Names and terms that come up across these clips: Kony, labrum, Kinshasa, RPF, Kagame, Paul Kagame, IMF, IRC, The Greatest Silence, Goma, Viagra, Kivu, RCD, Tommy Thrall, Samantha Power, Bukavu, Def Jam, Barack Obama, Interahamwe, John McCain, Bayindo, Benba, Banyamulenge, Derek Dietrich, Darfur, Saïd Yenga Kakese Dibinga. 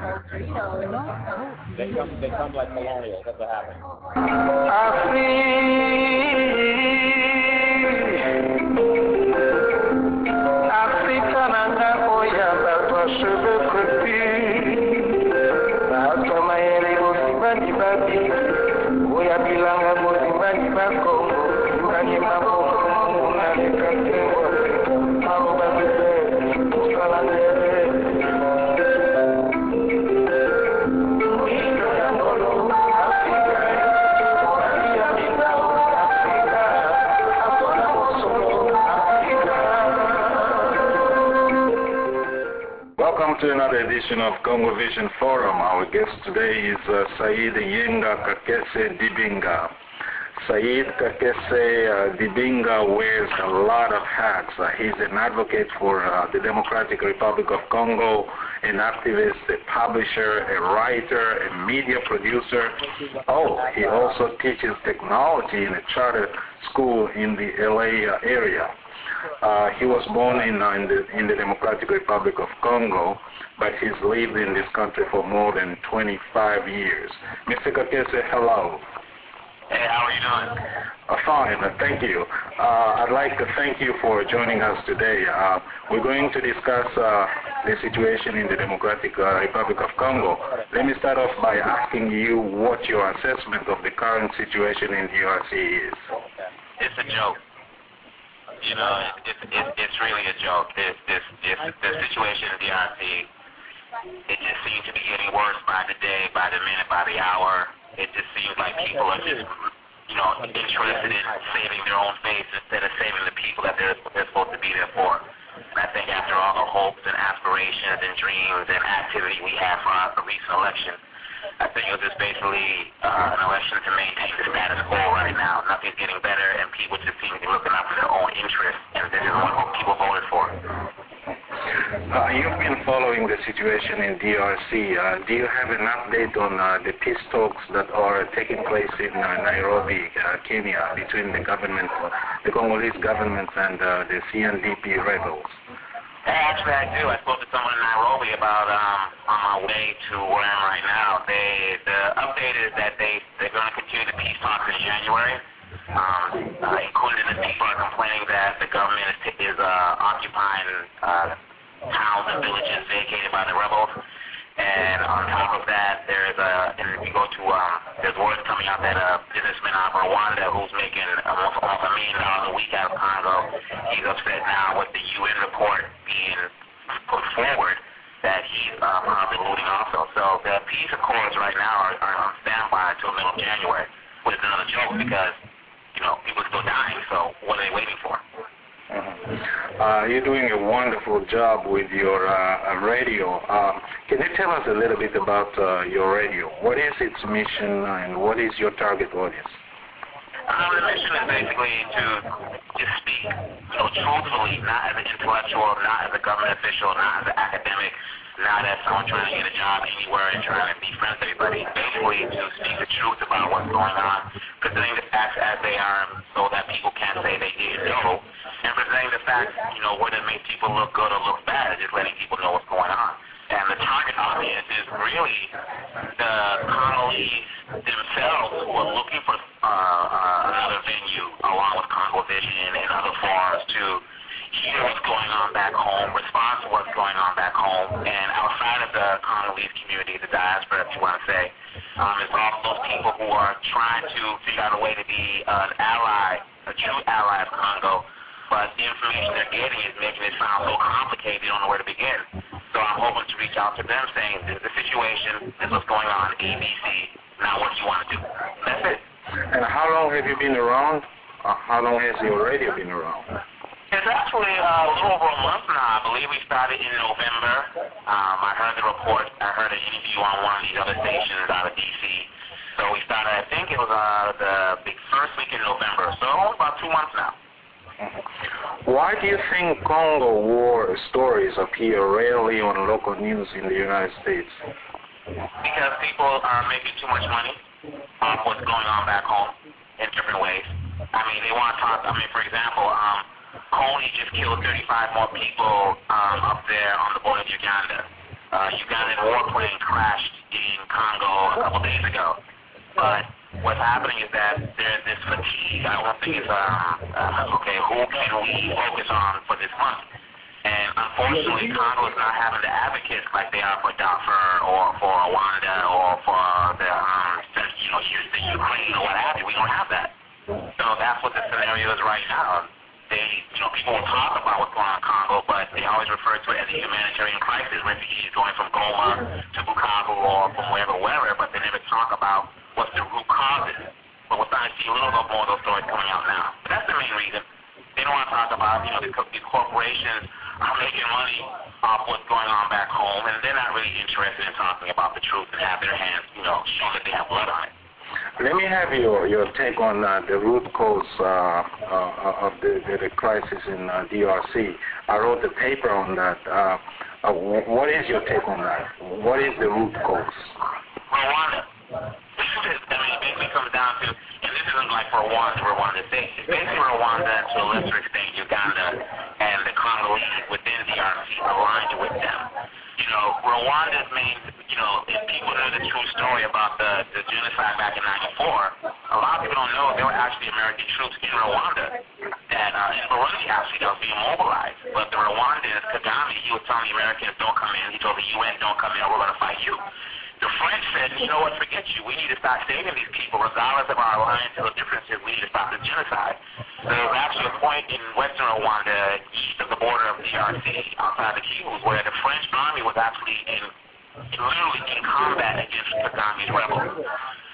They come like colonials. That's what happened. Welcome to another edition of Congo Vision Forum. Our guest today is Saïd Yenga Kakese Dibinga. Saïd Kakese Dibinga wears a lot of hats. He's an advocate for the Democratic Republic of Congo, an activist, a publisher, a writer, a media producer. He also teaches technology in a charter school in the LA area. He was born in the Democratic Republic of Congo, but he's lived in this country for more than 25 years. Mr. Kakese, hello. Hey, how are you doing? Fine, thank you. I'd like to thank you for joining us today. We're going to discuss the situation in the Democratic Republic of Congo. Let me start off by asking you what your assessment of the current situation in DRC is. It's a joke. You know, it's really a joke. This situation in DRC, it just seems to be getting worse by the day, by the minute, by the hour. It just seems like people are just, you know, interested in saving their own face instead of saving the people that they're supposed to be there for. And I think after all the hopes and aspirations and dreams and activity we had for our recent election, I think it was just basically an election to maintain the status quo right now. Nothing's getting better, and people just seem to be looking out for their own interests, and this is what people voted for. You've been following the situation in DRC. Do you have an update on the peace talks that are taking place in Nairobi, Kenya, between the government, the Congolese government, and the CNDP rebels? Actually, I do. I spoke to someone in Nairobi about on my way to where I'm right now. The update is that they're going to continue the peace talks in January. Including the people are complaining that the government is occupying towns and villages vacated by the rebels. And on top of that, there's words coming out that a businessman out of Rwanda who's making almost $1 million a week out of Congo, he's upset now with the UN report being put forward that he's probably looting also. So the peace accords right now are on standby until middle of January, which is another joke because, you know, people are still dying, so what are they waiting for? You're doing a wonderful job with your radio. Can you tell us a little bit about your radio? What is its mission and what is your target audience? The mission is basically to just speak, you know, truthfully, not as an intellectual, not as a government official, not as an academic, not as someone trying to get a job anywhere and trying to be friends with everybody. Basically, to speak the truth about what's going on, presenting the facts as they are so that people can't say they didn't know. And presenting the facts, you know, whether it makes people look good or look bad, just letting people know what's going on. And the target audience is really the Congolese themselves who are looking for another venue, along with CongoVision and other forums, to hear what's going on back home, respond to what's going on back home, and outside of the Congolese community, the diaspora, if you want to say, it's all those people who are trying to figure out a way to be an ally, a true ally of Congo. But the information they're getting is making it sound so complicated they don't know where to begin. So I'm hoping to reach out to them saying, this is the situation, this is what's going on, ABC, now what do you want to do? That's it. And how long have you been around? How long has your radio been around? It's actually a little over a month now. I believe we started in November. I heard the report. I heard an interview on one of these other stations out of D.C. So we started, I think it was the first week in November. So only about 2 months now. Why do you think Congo war stories appear rarely on local news in the United States? Because people are making too much money off what's going on back home in different ways. I mean, they want to talk, I mean, for example, Kony just killed 35 more people up there on the border of Uganda. Ugandan warplane crashed in Congo a couple days ago. But what's happening is that there's this fatigue. I don't think it's, okay, who can we focus on for this month? And unfortunately, Congo is not having the advocates like they are for Darfur or for Rwanda or for the, the Ukraine or what have you. We don't have that. So that's what the scenario is right now. People talk about what's going on in Congo, but they always refer to it as a humanitarian crisis, refugees going from Goma to Bukavu or from wherever, but they never talk about what's the root causes. But we're starting to see a little bit more of those stories coming out now. But that's the main reason. They don't want to talk about, these corporations are making money off what's going on back home, and they're not really interested in talking about the truth and have their hands, showing that they have blood on it. Let me have your take on the root cause of the crisis in DRC. I wrote a paper on that. What is your take on that? What is the root cause? Rwanda. Basically comes down to, and this isn't like Rwanda State. It's basically Rwanda, to a lesser extent Uganda, and the Congolese within DRC aligned with them. Rwanda's main, if people know the true story about the genocide back in 94, a lot of people don't know there were actually American troops in Rwanda that, in Burundi actually, that was being mobilized. But the Rwandans, Kagame, he was telling the Americans, don't come in. He told the UN, don't come in, we're going to fight you. The French said, forget you. We need to start saving these people, regardless of our alliance or differences. We need to stop the genocide. So there was actually a point in western Rwanda, east of the border of DRC, outside of Kivu, where the French army was actually literally in combat against Kagame's rebels.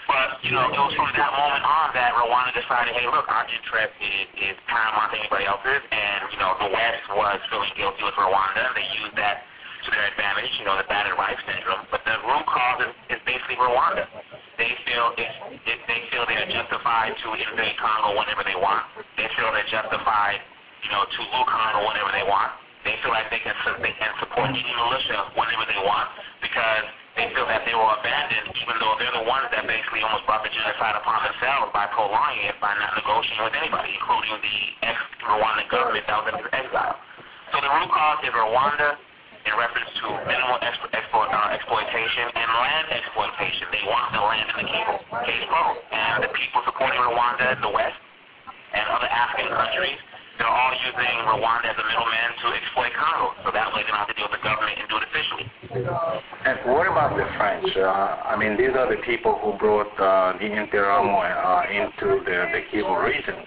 But, it was from that moment on that Rwanda decided, hey, look, our interest is paramount to anybody else's, and, the West was feeling guilty with Rwanda. They used that to their advantage, the battered wife syndrome, but the root cause is basically Rwanda. They feel they are justified to invade Congo whenever they want. They feel they're justified, to loot Congo whenever they want. They feel like they can support any militia whenever they want because they feel that they were abandoned, even though they're the ones that basically almost brought the genocide upon themselves by prolonging it, by not negotiating with anybody, including the ex-Rwandan government that was in exile. So the root cause is Rwanda, in reference to minimal exploitation and land exploitation. They want the land in the case closed. And the people supporting Rwanda in the West and other African countries, they're all using Rwanda as a middleman to exploit Congo. So that way they don't have to deal with the government and do it officially. And what about the French? These are the people who brought the Interahamwe into the Kivu region.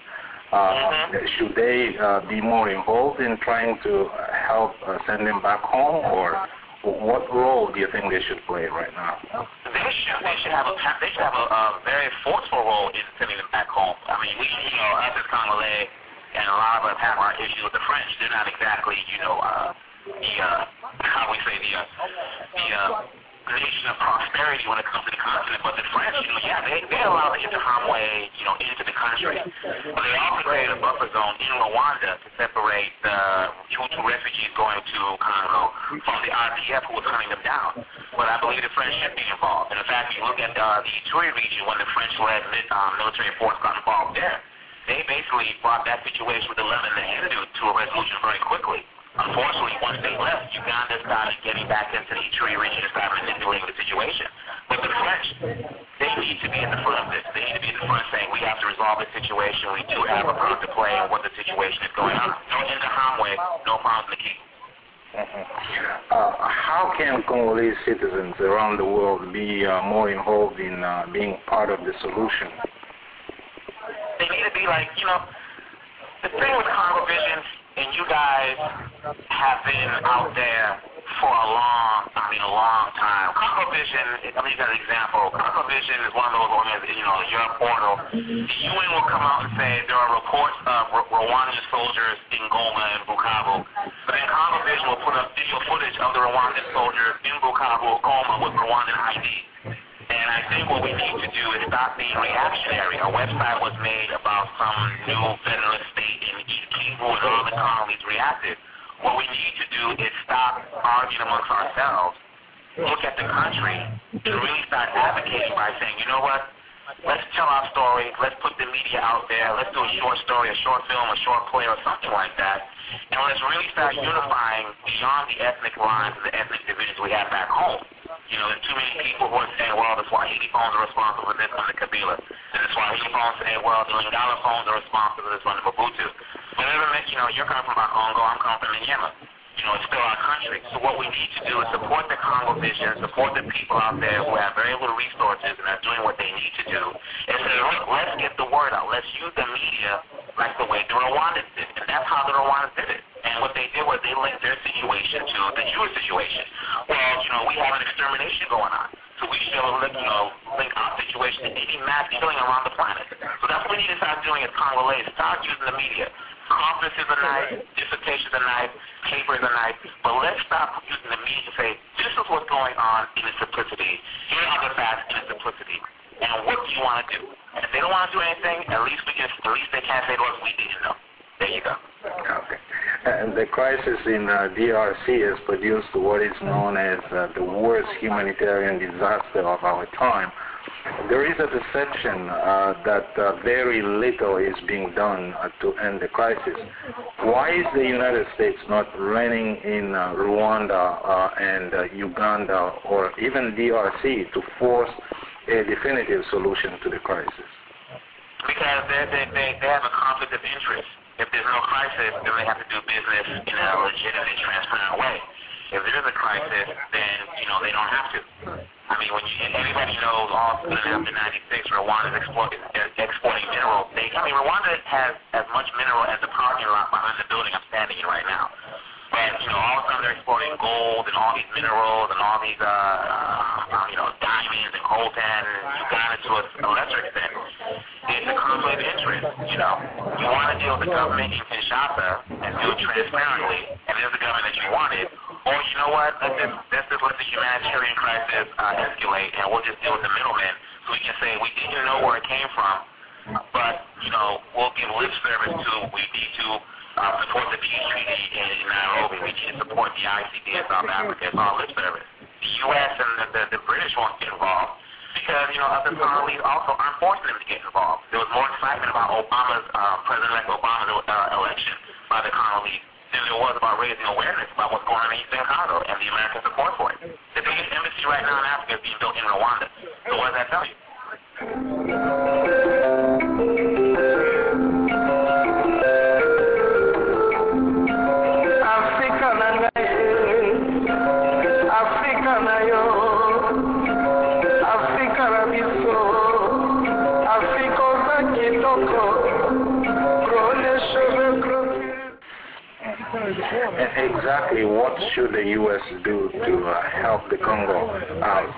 Should they be more involved in trying to help send them back home, or what role do you think they should play right now? They should have a very forceful role in sending them back home. We us as Congolese and a lot of us have our issues with the French. They're not exactly the nation of prosperity when it comes to the continent, but the French, they allowed the Interahamwe, into the country. But they also created a buffer zone in Rwanda to separate the Hutu refugees going to Congo from the RPF who was hunting them down. But I believe the French should be involved. And in fact, if you look at the Ituri region, when the French-led military force got involved there, they basically brought that situation with the lemon in the hand to a resolution very quickly. Unfortunately, once they left, Uganda started getting back into the Ituri region and started manipulating the situation. But the French, they need to be in the front of this. They need to be in the front saying, we have to resolve this situation. We do have a part to play in what the situation is going on. No Interahamwe, no problems in the key. How can Congolese citizens around the world be more involved in being part of the solution? They need to be like, the thing with CongoVision, and you guys have been out there for a long time. CongoVision, as an example, CongoVision is one of those organizations, Europe portal. The UN will come out and say there are reports of Rwandan soldiers in Goma and Bukavu. But then CongoVision will put up video footage of the Rwandan soldiers in Bukavu, Goma, with Rwandan ID. And I think what we need to do is stop being reactionary. A website was made about some new federalist state in Kivu and all the colonies reacted. What we need to do is stop arguing amongst ourselves, look at the country, and really start advocating by saying, you know what, let's tell our story, let's put the media out there, let's do a short story, a short film, a short play, or something like that, and let's really start unifying beyond the ethnic lines and the ethnic divisions we have back home. You know, there's too many people who are saying, well, the Swahili phones are responsible for this one, the Kabila. And the Swahili phones say, well, the Lingala phones are responsible for this one, the Mobutu. Whatever, you know, you're coming from our Congo, I'm coming from Yemen. You know, it's still our country. So what we need to do is support the Congo vision, support the people out there who have very little resources and are doing what they need to do. And say, look, let's get the word out. Let's use the media like the way the Rwandans did. And that's how the Rwandans did it. And what they did was they linked their situation to the Jewish situation. Well, you know, we have an extermination going on. So we should, you know, link our situation to any mass killing around the planet. So that's what we need to start doing as Congolese. Start using the media. Conferences are nice, dissertations are nice, papers are nice, but let's stop using the media to say, this is what's going on in its simplicity. Here are the facts in its simplicity. And what do you want to do? And if they don't want to do anything, at least they can't say, look, we didn't know. There you go. Okay. And the crisis in DRC has produced what is known as the worst humanitarian disaster of our time. There is a perception that very little is being done to end the crisis. Why is the United States not running in Rwanda and Uganda or even DRC to force a definitive solution to the crisis? Because they have a conflict of interest. If there's no crisis, then they have to do business in a legitimate, transparent way. If there is a crisis, then, you know, they don't have to. I mean, everybody knows all through after 96, Rwanda is exporting mineral. Rwanda has as much mineral as the parking lot behind the building I'm standing in right now. And, you know, all of a sudden they're exporting gold and all these minerals and all these, you know, diamonds and coltan and Uganda to a lesser extent. It's a conflict of interest, you know. You want to deal with the government in Kinshasa and do it transparently, and there's the government that you wanted. Or, you know what, let's just let the humanitarian crisis escalate, and we'll just deal with the middlemen so we can say we didn't know where it came from, but, you know, we'll give lip service to, we need to support the peace treaty in Nairobi, we need to support the ICD in South Africa, it's all lip service. The U.S. and the British won't get involved because, you know, other colonies also aren't forcing them to get involved. There was more excitement about Obama's, President-elect Obama's election by the colonies than there was about raising awareness about what's going on in Eastern Congo and the American support for it. The biggest embassy right now in Africa is being built in Rwanda. So what does that tell you? Exactly what should the U.S. do to help the Congo out?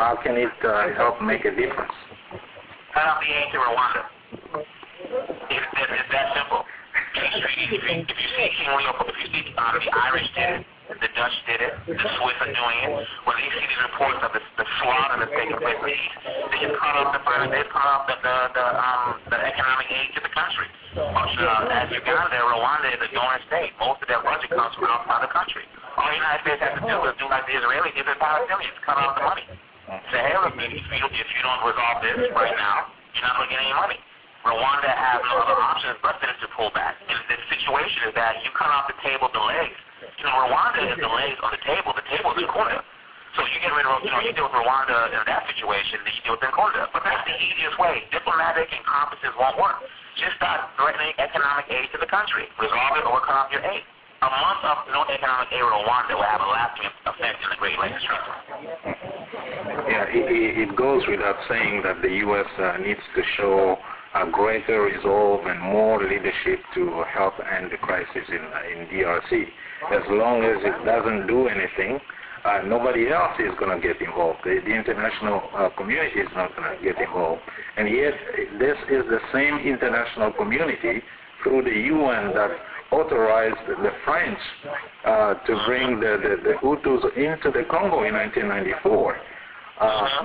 How can it help make a difference? Cut off the aid to Rwanda. It's that simple. If you see the Irish did it, the Dutch did it, the Swiss are doing it, when they see these reports of the slaughter that's taking place in the East, they just cut off the economic aid to the country. As Uganda, Rwanda is a donor state. Most of their budget comes from outside the country. All the United States has to do is do like the Israelis did to the Palestinians, cut off the money. Say, hey, look, if you don't resolve this right now, you're not going to get any money. Rwanda has no other options but then to pull back. And the situation is that you cut off the table the legs. You know, Rwanda is the legs on the table is Nkunda. So you get rid of, you know, you deal with Rwanda in that situation, then you deal with Nkunda. But that's the easiest way. Diplomatic and conferences won't work. Just start threatening economic aid to the country. Resolve it or cut off your aid. A month of no economic aid in Rwanda will have a lasting effect in the Great Lakes Treaty. Yeah, it goes without saying that the U.S. needs to show a greater resolve and more leadership to help end the crisis in DRC. As long as it doesn't do anything, nobody else is going to get involved. The international community is not going to get involved. And yet, this is the same international community through the UN that authorized the French to bring the Hutus into the Congo in 1994.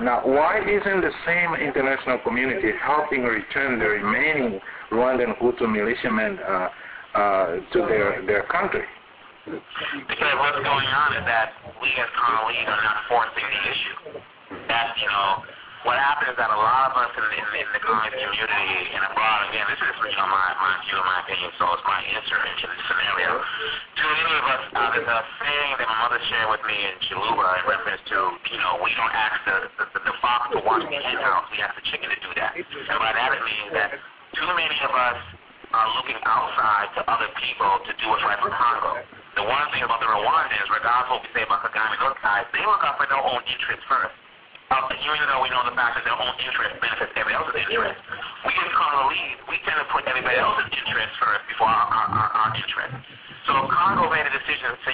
Now, why isn't the same international community helping return the remaining Rwandan Hutu militiamen to their country? Because what's going on is that we as Congolese are not forcing the issue. That, you know, what happens is that a lot of us in the Congolese community and abroad, again, this is my view and my opinion, so it's my answer in this scenario. Too many of us, there's a saying that my mother shared with me in Chiluba in reference to, we don't ask the fox to watch the hen house, we ask the chicken to do that. And by that it means that too many of us are looking outside to other people to do what's right for Congo. The one thing about the Rwandans, regardless of what we say about Kagame and those guys, they look out for their own interests first. Even though we know the fact that their own interest benefits everybody else's interest, we in Congo we tend to put everybody else's interest first before our interest. So if Congo made a decision to say,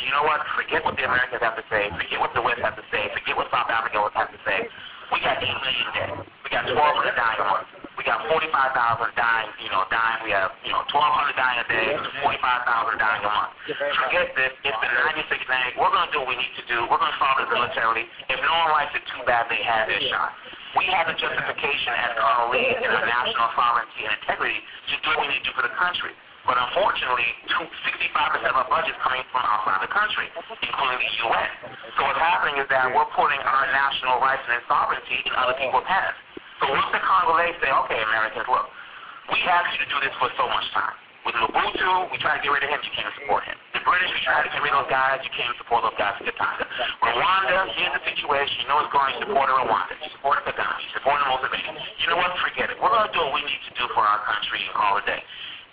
forget what the Americans have to say, forget what the West have to say, forget what South Africa has to say, we got 8 million dead. We got 1,200 dying a month. We got 45,000 dying, dying. We have, 1,200 dying a day, 45,000 dying a month. Forget this. It's the 96 night. We're going to do what we need to do. We're going to solve this militarily. If no one likes it, too bad they had their shot. We have a justification as Congolese in our national sovereignty and integrity to do what we need to for the country. But unfortunately, 65% of our budget is coming from outside the country, including the U.S. So what's happening is that we're putting our national rights and sovereignty in other people's hands. So once the Congolese say, okay, Americans, look, we asked you to do this for so much time. With Mobutu, we tried to get rid of him, you can't support him. The British, we tried to get rid of those guys, you can't support those guys at the time. Rwanda, here's the situation, it's going to support Rwanda, you support Kagame, you support Museveni. You know what, forget it. We're going to do what we need to do for our country and call it a day.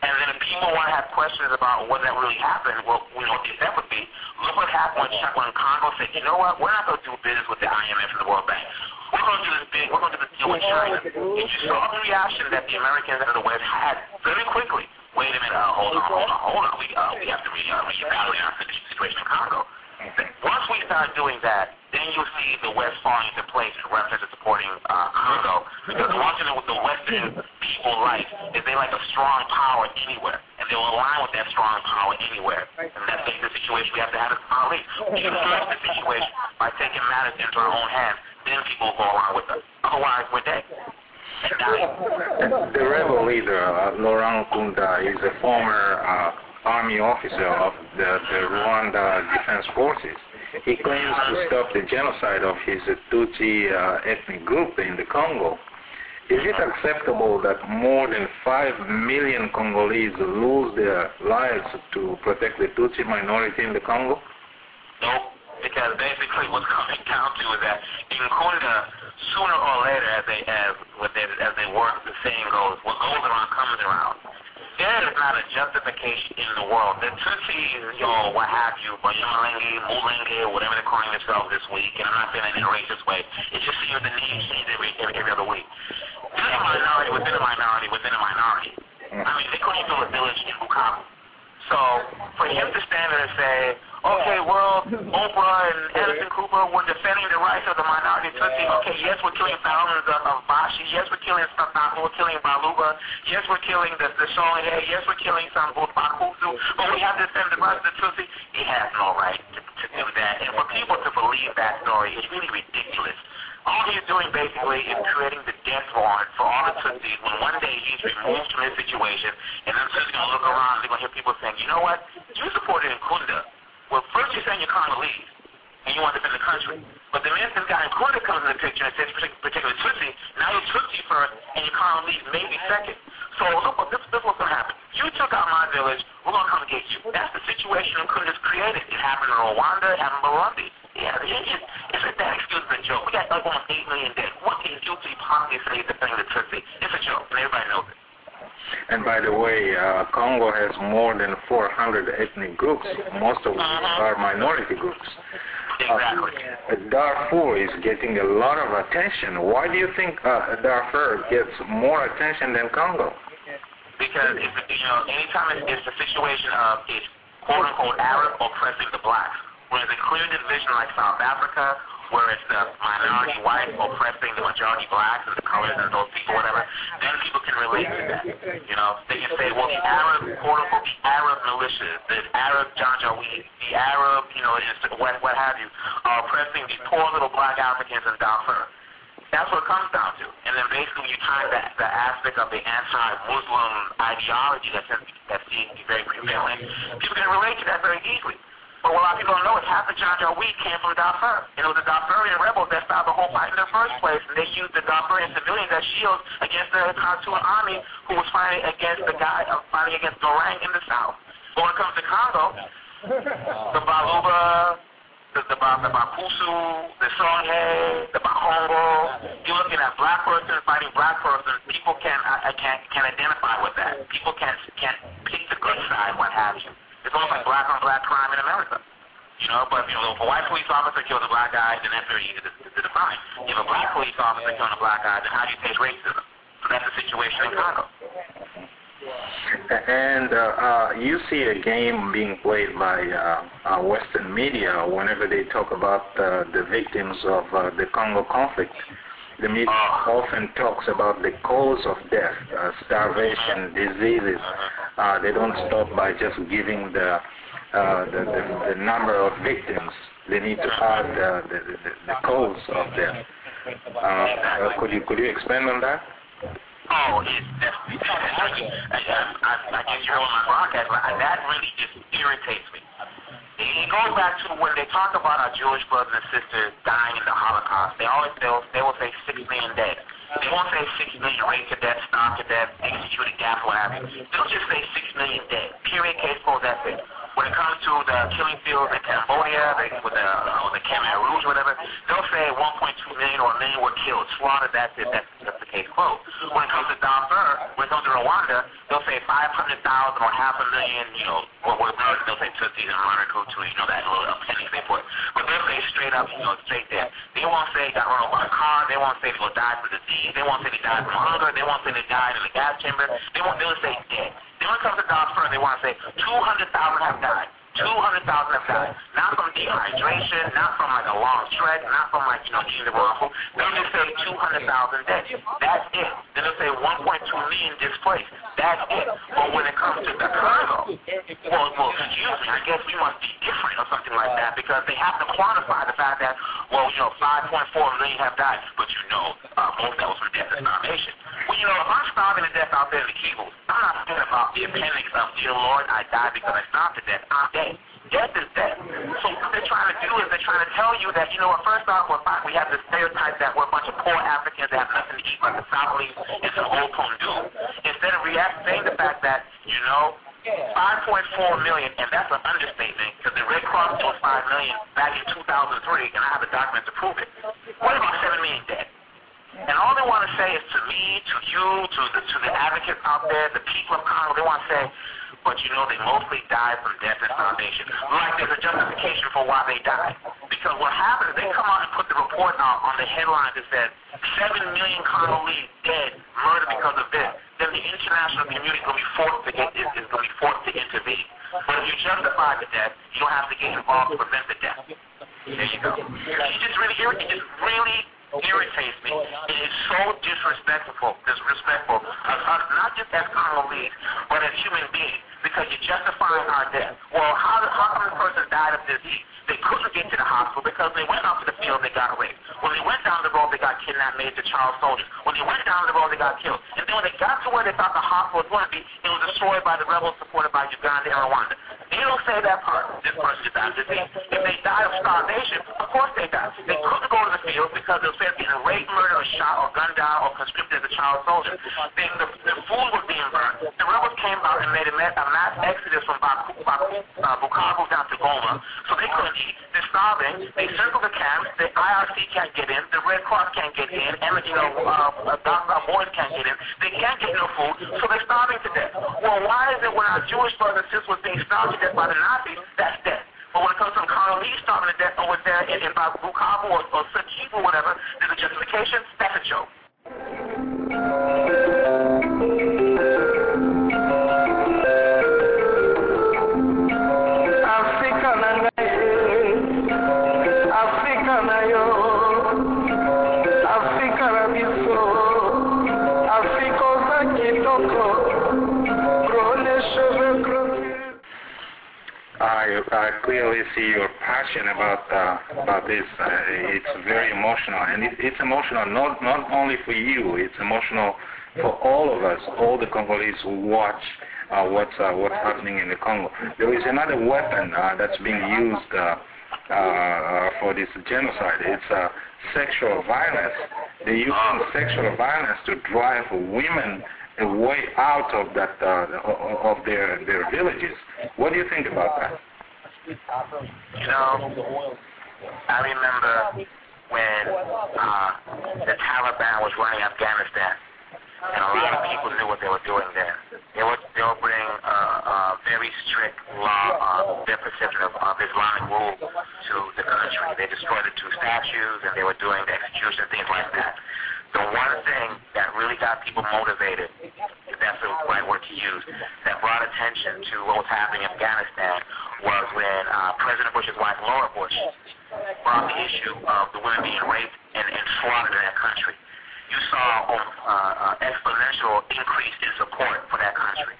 And then if people want to have questions about whether that really happened, well, if that would be, look what happened when Congo said, we're not going to do business with the IMF and the World Bank. We're going to do this big, we're going to do this deal with China. And you saw the reaction that the Americans and the West had very quickly. Wait a minute, hold on. We have to reevaluate our situation in Congo. Once we start doing that, then you'll see the West falling into place in reference to supporting Congo. Because one thing with the Western people like is they like a strong power anywhere, and they will align with that strong power anywhere. And that's the situation we have to have as colleagues. We can address the situation by taking matters into our own hands. Then people will go along with us. Otherwise, we're dead. The rebel leader, Laurent Nkunda, is a former army officer of the Rwanda Defense Forces. He claims to stop the genocide of his Tutsi ethnic group in the Congo. Is it acceptable that more than 5 million Congolese lose their lives to protect the Tutsi minority in the Congo? No, because basically what's coming down to is that in Nkunda, sooner or later, as they work, the saying goes, what goes around comes around. There is not a justification in the world. The Tutsis, what have you, Banyamulenge, Mulenge, whatever they're calling themselves this week, and I'm not saying that in a racist way, it just seems the name change every other week. They're a minority within a minority within a minority. I mean, they couldn't even build a village in Bukavu. So for him to stand there and say, okay, well, Oprah and Anderson Cooper were defending the rights of the minority Tutsi. Okay, yes, we're killing thousands of Bashi. Yes, we're killing Sabaku. We're killing Baluba. Yes, we're killing the Shonhe. Yes, we're killing some Bakuzu. But we have to defend the rights of the Tutsi. He has no right to do that. And for people to believe that story is really ridiculous. All he's doing basically is creating the death warrant for all the Tutsis when one day he's removed from his situation, and then Tutsis are going to look around and they're going to hear people saying, you supported Nkunda. Well, first you're saying you're Congolese and you want to defend the country. But the minute this guy Nkunda comes in the picture and says particular Tutsi, now you're Tutsi first and you're Congolese maybe second. So look, this is what's going to happen. You took out my village, we're going to come and get you. That's the situation Nkunda's created. It happened in Rwanda, it happened in Burundi. Yeah, it's a bad excuse for a joke. We got almost 8 million dead. What can you possibly say defending the Tutsi? It's a joke, and everybody knows it. And by the way, Congo has more than 400 ethnic groups, most of which are minority groups. Exactly. Darfur is getting a lot of attention. Why do you think Darfur gets more attention than Congo? Because, anytime it's a situation of it's quote-unquote Arab oppressing the blacks, where there's a clear division like South Africa, where it's the minority white oppressing the majority blacks and the colors and those people, whatever, then people can relate to that. They can say, well, the Arab, quote-unquote, the Arab militias, the Arab Janjaweed, the Arab, what have you, are oppressing these poor little black Africans in Darfur. That's what it comes down to. And then basically you tie that the aspect of the anti-Muslim ideology that seems to be very prevalent. People can relate to that very easily. But what a lot of people don't know is half the John Jawi came from Darfur. You know, the Darfurian rebels that started the whole fight in the first place, and they used the Darfurian civilians as shields against the Hutu army who was fighting against the guy fighting against Gorang in the south. But when it comes to Congo, the Baluba, the Bapusu, the Songhe, the Bahongo, you're looking at black person fighting black person. People can identify with that. People can pick the good side, what have you. It's almost like black on black crime in America. You know, but you know, if a white police officer kills a black guy, then that's very easy to define. If a black police officer kills a black guy, then how do you say racism? So that's the situation in Congo. And you see a game being played by Western media whenever they talk about the victims of the Congo conflict. The media often talks about the cause of death, starvation, diseases. They don't stop by just giving the number of victims. They need to add the cause of death. Could you expand on that? Oh, I guess you're on my broadcast, but that really just irritates me. It goes back to when they talk about our Jewish brothers and sisters dying in the Holocaust. They always they will say 6 million dead. They won't say 6 million raped to death, starved to death, executed, gassed, what have you. They'll just say 6 million dead. Period. Case closed. That's it. When it comes to the killing fields in Cambodia, with the Khmer Rouge, whatever, they'll say 1.2 million or a million were killed, slaughtered, that's it, that's the case quote. When it comes to Darfur, when it comes to Rwanda, they'll say 500,000 or half a million, you know, or they'll say Tutsis and Rwanda Hutus, you know, that little appendix they put. But they'll say straight up, you know, straight there. They won't say got run over by a car, they won't say they will die from disease, they won't say they died from hunger, they won't say they died in the gas chamber, they'll say dead. Then when it comes to Darfur, they want to say 200,000 have died. 200,000 have died. Not from dehydration, not from like a long trek, not from like, you know, eating the wrong food. They'll just say 200,000 dead. That's it. Then they'll say 1.2 million displaced. That's it. But when it comes to the Congo, well, excuse me, I guess we must be different or something like that, because they have to quantify the fact that, well, you know, 5.4 million have died, but you know, most that was from death and starvation. Well, you know, if I'm starving to death out there in the Kivu, I'm not thinking about the appendix of, dear Lord, I died because I starved to death. I'm dead. Death is death. So what they're trying to do is they're trying to tell you that, you know what, first off, we have this stereotype that we're a bunch of poor Africans that have nothing to eat but the Somalis and some old Kondu. Instead of saying the fact that, you know, 5.4 million, and that's an understatement, because the Red Cross was 5 million back in 2003, and I have a document to prove it. What about 7 million dead? And all they want to say is to me, to you, to the advocates out there, the people of Congo, they want to say, but you know, they mostly died from death and starvation. Like there's a justification for why they died. Because what happens is they come out and put the report out on the headline that says 7 million Congolese dead, murdered because of this. Then the international community is going to be forced to intervene. But if you justify the death, you don't have to get involved to prevent the death. There you go. It just really irritates me. It is so disrespectful of us, not just as Congolese, but as human beings, because you're justifying our death. Well, how come this person died of disease? They couldn't get to the hospital because they went out to the field, they got raped. When they went down the road, they got kidnapped, made to child soldiers. When they went down the road, they got killed. And then when they got to where they thought the hospital was going to be, it was destroyed by the rebels supported by Uganda and Rwanda. They don't say that part. This person just died of disease. If they died of starvation, of course they died. They couldn't go to the field because they were getting raped, murdered, or shot, or gunned down, or conscripted as a child soldier. Then the food was being burned. The rebels came out and made a mass exodus from Bukavu down to Goma, so they couldn't eat. They're starving. They circle the camps. The IRC can't get in. The Red Cross can't get in. Boys can't get in. They can't get no food, so they're starving to death. Well, why is it when our Jewish brothers and sisters were being starved death by the Nazis, that's death. But when it comes to Congolese starving to death over there in Bukavu or Kivu or whatever, there's a justification, that's a joke. I clearly see your passion about this. It's very emotional, and it's emotional not only for you. It's emotional for all of us, all the Congolese who watch what's happening in the Congo. There is another weapon that's being used for this genocide. It's sexual violence. They use sexual violence to drive women away out of that of their villages. What do you think about that? You know, I remember when the Taliban was running Afghanistan, and a lot of people knew what they were doing there. They were putting a very strict law on their perception of Islamic rule to the country. They destroyed the two statues, and they were doing the execution, things like that. The one thing that really got people motivated, if that's the right word to use, that brought attention to what was happening in Afghanistan was when President Bush's wife, Laura Bush, brought the issue of the women being raped and slaughtered in that country. You saw an exponential increase in support for that country.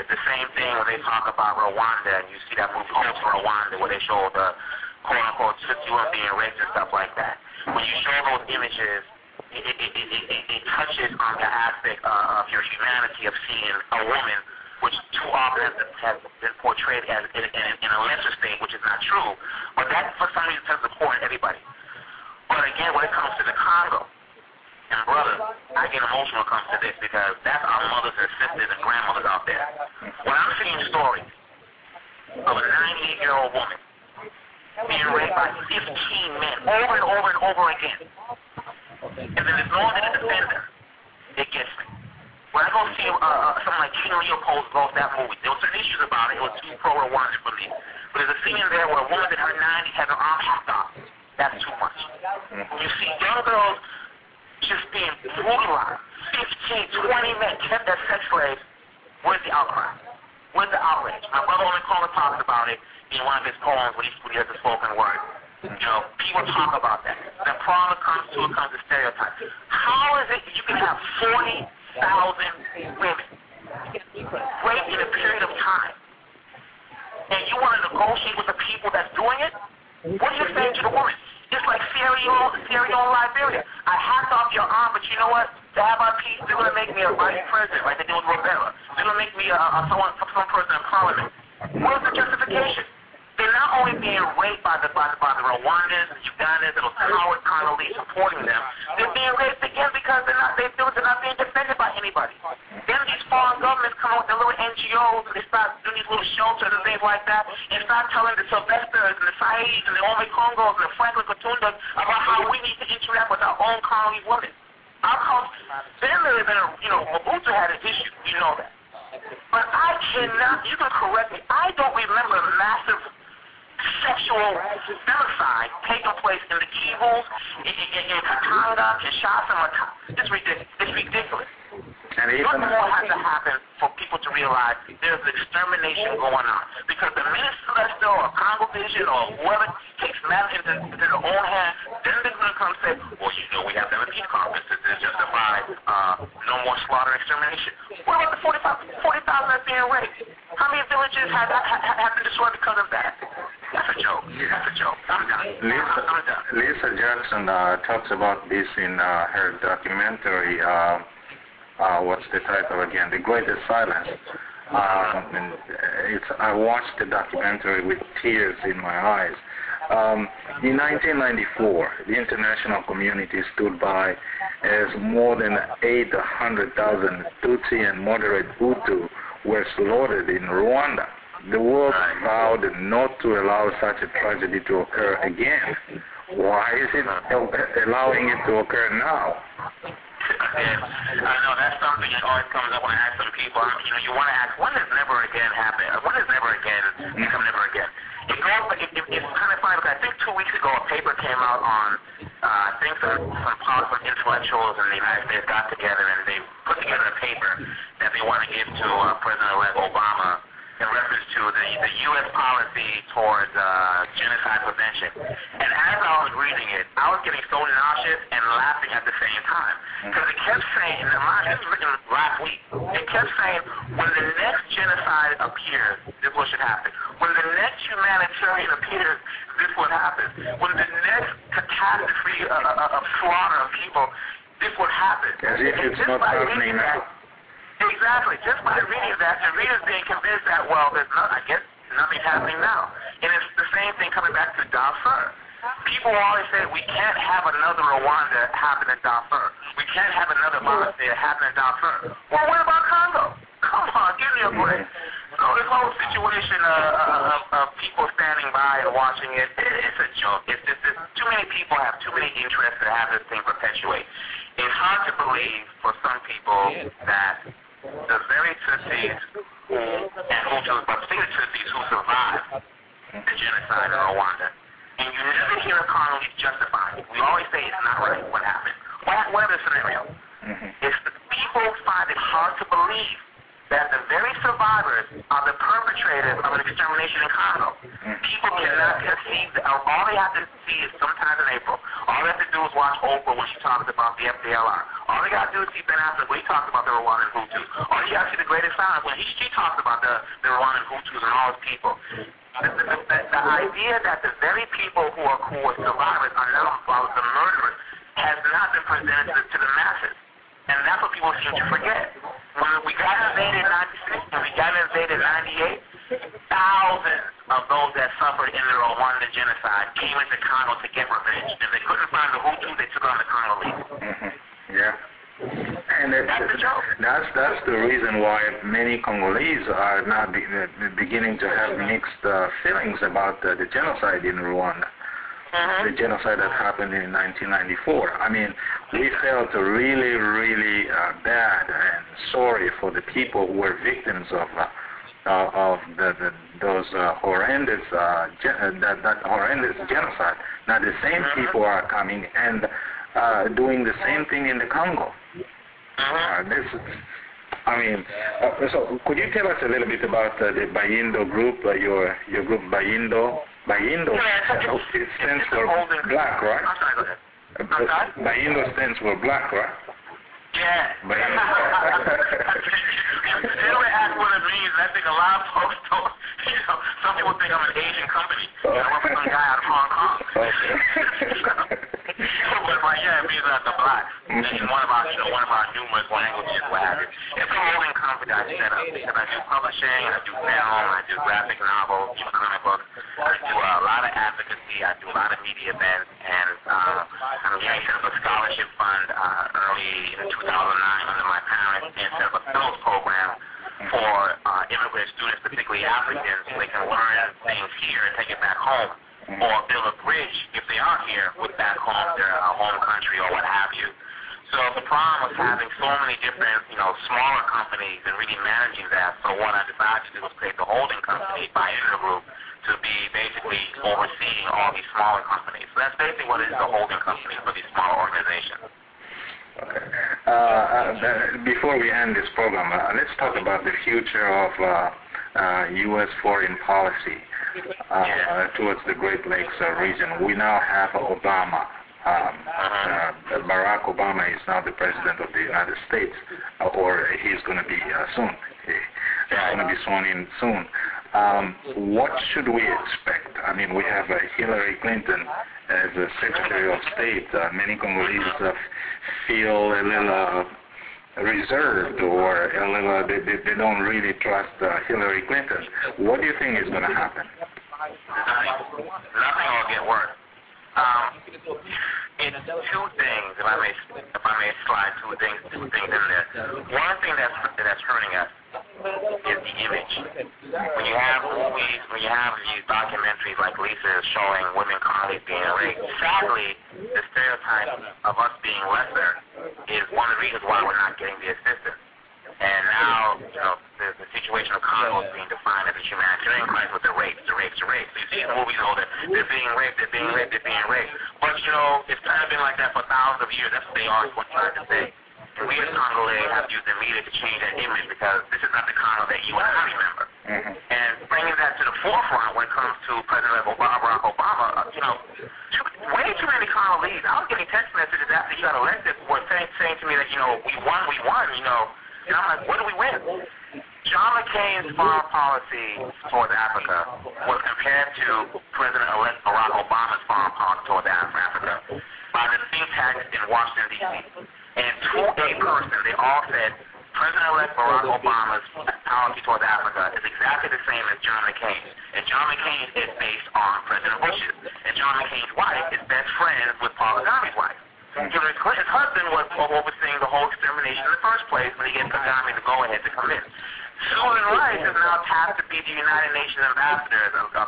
It's the same thing when they talk about Rwanda, and you see that movie Hope for Rwanda, where they show the quote-unquote 50 women being raped and stuff like that. When you show those images, it touches on the aspect of your humanity of seeing a woman, which too often has been portrayed as in a lesser state, which is not true. But that, for some reason, tends to pour in everybody. But again, when it comes to the Congo, and brother, I get emotional when it comes to this because that's our mothers and sisters and grandmothers out there. When I'm seeing stories of a 98-year-old woman being raped by 15 men over and over and over again, and then there's no one to defend her, it gets me. When I go see something like King Leopold's Ghost, that movie, there were certain issues about it. It was too pro-Rwanda for me. But there's a scene there where a woman in her 90s has her arm chopped off. That's too much. You see young girls just being brutalized. 15, 20 men kept as sex slaves. Where's the outcry? Where's the outrage? My brother only talks about it in one of his poems when he has a spoken word. You know, people talk about that. The problem comes to stereotypes. How is it that you can have 40,000 women raped in a period of time, and you want to negotiate with the people that's doing it? What do you say to the woman? It's like Sierra Leone, Liberia. I hacked off your arm, but you know what? To have our peace, they're going to make me a vice president, like they did with Rivera. They're going to make me some person in parliament. What's the justification? They're not only being raped by the Rwandans, the Ugandans, and the coward Congolese supporting them. They're being raped again because they're not being defended by anybody. Then these foreign governments come up with their little NGOs and they start doing these little shelters and things like that, and start telling the Sylvesters and the Saids and the Ome Congos and the Franklin Katundas about how we need to interact with our own Congolese women. Then there's been Mobutu had an issue. You know that. But I cannot. You can correct me. I don't remember a massive sexual genocide taking place in the Kivu, in Katanga, Kinshasa, and It's ridiculous. And even more has to happen for people to realize there's extermination going on. Because the minister or CongoVision or whoever takes matters into their own hands, then they're going to come and say, well, you know, we have to have a peace conference to justify no more slaughter and extermination. What about the 40,000 that's being raped? How many villages have been destroyed because of that? That's a joke. I'm done. Lisa Jackson talks about this in her documentary, what's the title again? The Greatest Silence. And I watched the documentary with tears in my eyes. In 1994, the international community stood by as more than 800,000 Tutsi and moderate Hutu were slaughtered in Rwanda. The world vowed not to allow such a tragedy to occur again. Why is it allowing it to occur now? Yeah, I know that's something that always comes up when I ask some people. You want to ask, when does never again happen? When does never again become never again? It's kind of funny because I think 2 weeks ago a paper came out on I think some political intellectuals in the United States got together and they put together a paper that they want to give to President-elect Obama in reference to the U.S. policy towards genocide prevention. And as I was reading it, I was getting so nauseous and laughing at the same time. Because it kept saying, and this was written last week, it kept saying, when the next genocide appears, this what should happen. When the next humanitarian appears, this what happens. When the next catastrophe of slaughter of people, this what happens. As if it's not happening now. Exactly. Just by the reading of that, the reader's being convinced that, well, there's no, I guess nothing's happening now. And it's the same thing coming back to Darfur. People always say we can't have another Rwanda happen in Darfur. We can't have another Bosnia happen in Darfur. Well, what about Congo? Come on, give me a break. So this whole situation of people standing by and watching it, it's a joke. It's just too many people have too many interests to have this thing perpetuate. It's hard to believe for some people that the very Tutsis and Hutus, but particularly Tutsis who survived the genocide in Rwanda, and you never hear a colony justify it. We always say it's not right what happened. Whatever the scenario, it's the people find it hard to believe that the very survivors are the perpetrators of an extermination in Congo. People cannot conceive that. All they have to see is sometime in April. All they have to do is watch Oprah when she talks about the FDLR. All they got to do is see Ben Affleck when he talks about the Rwandan Hutus. All you got to see The Greatest Silence when she talks about the Rwandan Hutus and all his people. The idea that the very people who are survivors are now the murderers has not been presented to the masses. And that's what people seem to forget. When we got invaded in 96 and we got invaded in 98, thousands of those that suffered in the Rwanda genocide came into Congo to get revenge. If they couldn't find the Hutu, they took on the Congolese. Yeah. And that's the reason why many Congolese are now beginning to have mixed feelings about the genocide in Rwanda. The genocide that happened in 1994. I mean, we felt really, really bad and sorry for the people who were victims of that horrendous genocide. Now the same people are coming and doing the same thing in the Congo. So could you tell us a little bit about the Bayindo group, your group Bayindo? Bayindo stands for black, right? Bayindo stands for black, right? Yeah. Bayindo. They don't ask what it means. I think a lot of folks don't. Some people think I'm an Asian company. I work for some guy out of Hong Kong. It means the blacks. It's one of our numerous languages. It's a holding company I set up. Because I do publishing, I do film, I do graphic novels, do comic books. I do a lot of advocacy. I do a lot of media events. And I'm trying to set up a scholarship fund early in 2009 under my parents and set up a film program for immigrant students, particularly Africans, so they can learn things here and take it back home. Or build a bridge if they are here with back home, their home country or what have you. So the problem was having so many different, smaller companies and really managing that. So what I decided to do was create the holding company Bayindo Group to be basically overseeing all these smaller companies. So that's basically what is the holding company for these smaller organizations. Okay. Before we end this program, let's talk about the future of U.S. foreign policy towards the Great Lakes region. We now have Obama. Barack Obama is now the president of the United States, or he's going to be soon. He's going to be sworn in soon. What should we expect? I mean, we have Hillary Clinton as a Secretary of State. Many Congolese feel a little reserved, or a little, they don't really trust Hillary Clinton. What do you think is going to happen? Nothing will get worse. It's two things. If I may slide two things in there. One thing that's hurting us is the image. When you have movies, when you have these documentaries like Lisa showing women colleagues being raped, sadly, the stereotype of us being lesser is one of the reasons why we're not getting the assistance. And now, the situation of Congo is being defined as a humanitarian crisis with the rapes. So you see in movies, they're being raped. But, it's kind of been like that for thousands of years. That's what they always want to say. And we as Congolese have used the media to change that image because this is not the Congo that you and I remember. And bringing that to the forefront when it comes to President Barack Obama, way too many Congolese. I was getting text messages after he got elected were saying to me that, we won. And I'm like, what do we win? John McCain's foreign policy towards Africa was compared to President-elect Barack Obama's foreign policy towards Africa by the think tanks in Washington, D.C. And to a person, they all said President-elect Barack Obama's policy towards Africa is exactly the same as John McCain. And John McCain is based on President Bush's. And John McCain's wife is best friends with Paul Kagame's wife. Hillary Clinton's husband was overseeing the whole extermination in the first place when he gave Kagame the go-ahead to commit. Susan Rice is now tapped to be the United Nations ambassador,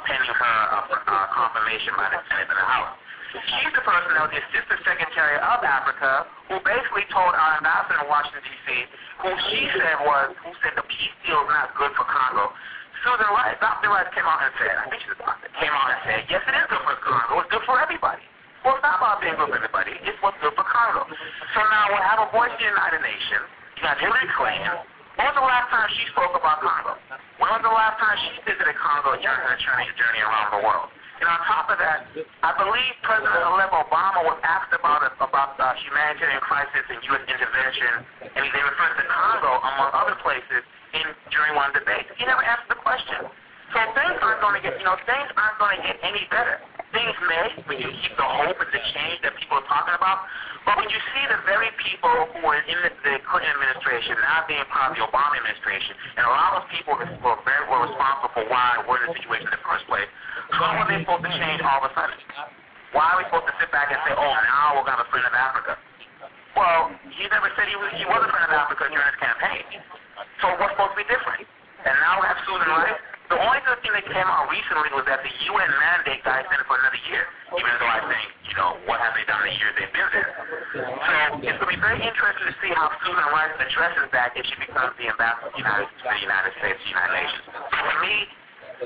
pending her confirmation by the Senate and the House. She's the person that was the Assistant Secretary of Africa, who basically told our ambassador in Washington, D.C., who said the peace deal is not good for Congo. Susan Rice, Dr. Rice came out and said, I think she's a doctor, came out and said, yes, it is good for Congo. It's good for everybody. Well, it's not about being good for everybody. It's what's good for Congo. So now we'll have a voice in the United Nations. You got Hillary Clinton. When was the last time she spoke about Congo? When was the last time she visited Congo during her journey around the world? And on top of that, I believe President-elect Obama was asked about the humanitarian crisis and U.S. intervention, and they referred to Congo, among other places, during one debate. He never asked the question. So things aren't going to get any better. Things may, when you keep the hope and the change that people are talking about, but when you see the very people who were in the Clinton administration now being part of the Obama administration, and a lot of people were responsible for why we're in the situation in the first place, how are they supposed to change all of a sudden? Why are we supposed to sit back and say, oh, now we're going to be a friend of Africa? Well, he never said he was a friend of Africa during his campaign. So what's supposed to be different? And now we have Susan Rice. The only good thing that came out recently was that the UN mandate got extended for another year, even though I think, what have they done in the years they've been there? So it's going to be very interesting to see how Susan Rice addresses that if she becomes the ambassador to the United States, the United Nations. For me,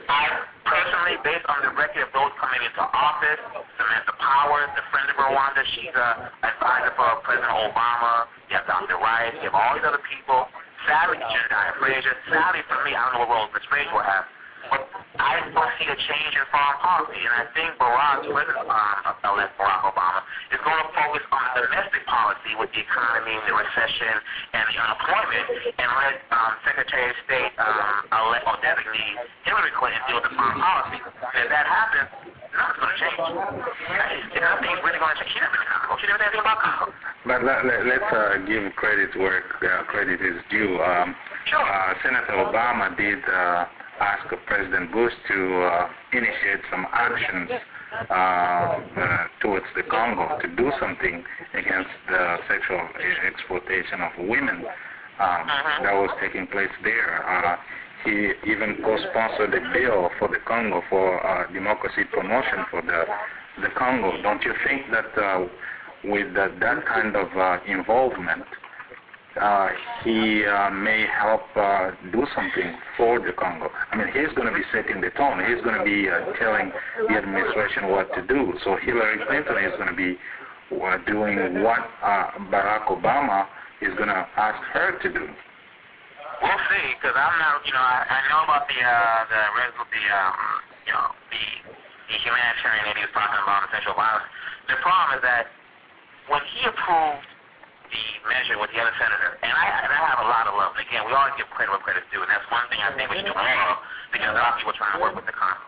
I personally, based on the record of those coming into office, Samantha Powers, the friend of Rwanda, she's an advisor for President Obama, you have Dr. Rice, you have all these other people. Sadly, Sadly for me, I don't know what role Ms. Fraser will have, but I don't see a change in foreign policy, and I think Barack Obama is going to focus on domestic policy with the economy, the recession, and the unemployment, and let Secretary of State or designee Hillary Clinton deal with the foreign policy. And if that happens, nothing's going to change. Nothing's really going to change. She never said Congo. She never said anything about Congo. But let's give credit where credit is due. Sure. Senator Obama did ask President Bush to initiate some actions towards the Congo to do something against the sexual exploitation of women that was taking place there. He even co-sponsored a bill for the Congo for democracy promotion for the Congo. Don't you think that with that kind of involvement, he may help do something for the Congo? I mean, he's going to be setting the tone. He's going to be telling the administration what to do. So Hillary Clinton is going to be doing what Barack Obama is going to ask her to do. We'll see, because I'm not, I know about the humanitarian that he was talking about on sexual violence. The problem is that when he approved the measure with the other senator, and I have a lot of love. Again, we always give credit where credit's due, and that's one thing I think we should do more, because a lot of people are trying to work with the Congo.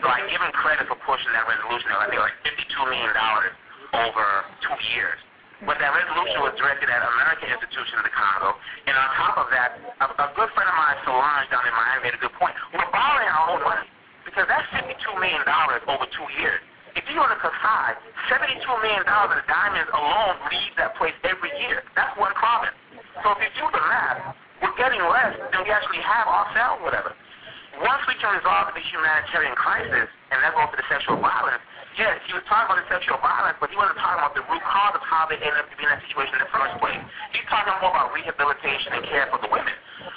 So I give him credit for pushing that resolution. I think like $52 million over 2 years. But that resolution was directed at American institutions in the Congo. And on top of that, a good friend of mine, Solange, down in Miami, made a good point. We're borrowing our own money because that's $52 million over 2 years. If you go to Kasai, $72 million in diamonds alone leaves that place every year. That's one province. So if you do the math, we're getting less than we actually have ourselves, whatever. Once we can resolve the humanitarian crisis, and that goes to the sexual violence, yes, he was talking about the sexual violence, but he wasn't talking about the root cause of how they ended up to be in that situation in the first place. He's talking more about rehabilitation and care for the women.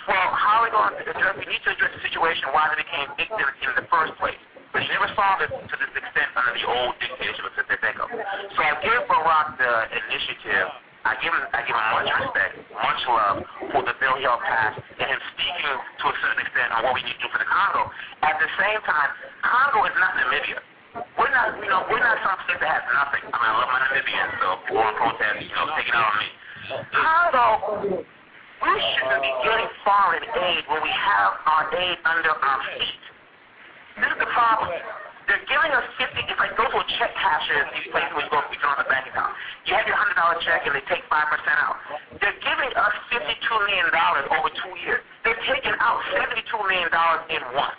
Well, how are we going to address? We need to address the situation why they became victims in the first place. But she never solved it to this extent under the old dictatorship of Sentenko. So I give Barack the initiative. I give him much respect, much love for the bill he helped pass, and him speaking to a certain extent on what we need to do for the Congo. At the same time, Congo is not Namibia. We're not some state that has nothing. I mean, I love my Namibians, so people in protest, take it out on me. Congo, we shouldn't be getting foreign aid when we have our aid under our feet. This is the problem. They're giving us 50, it's like those little check cashes, these places where you go withdraw the bank account. You have your $100 check and they take 5% out. They're giving us $52 million over 2 years. They're taking out $72 million in one.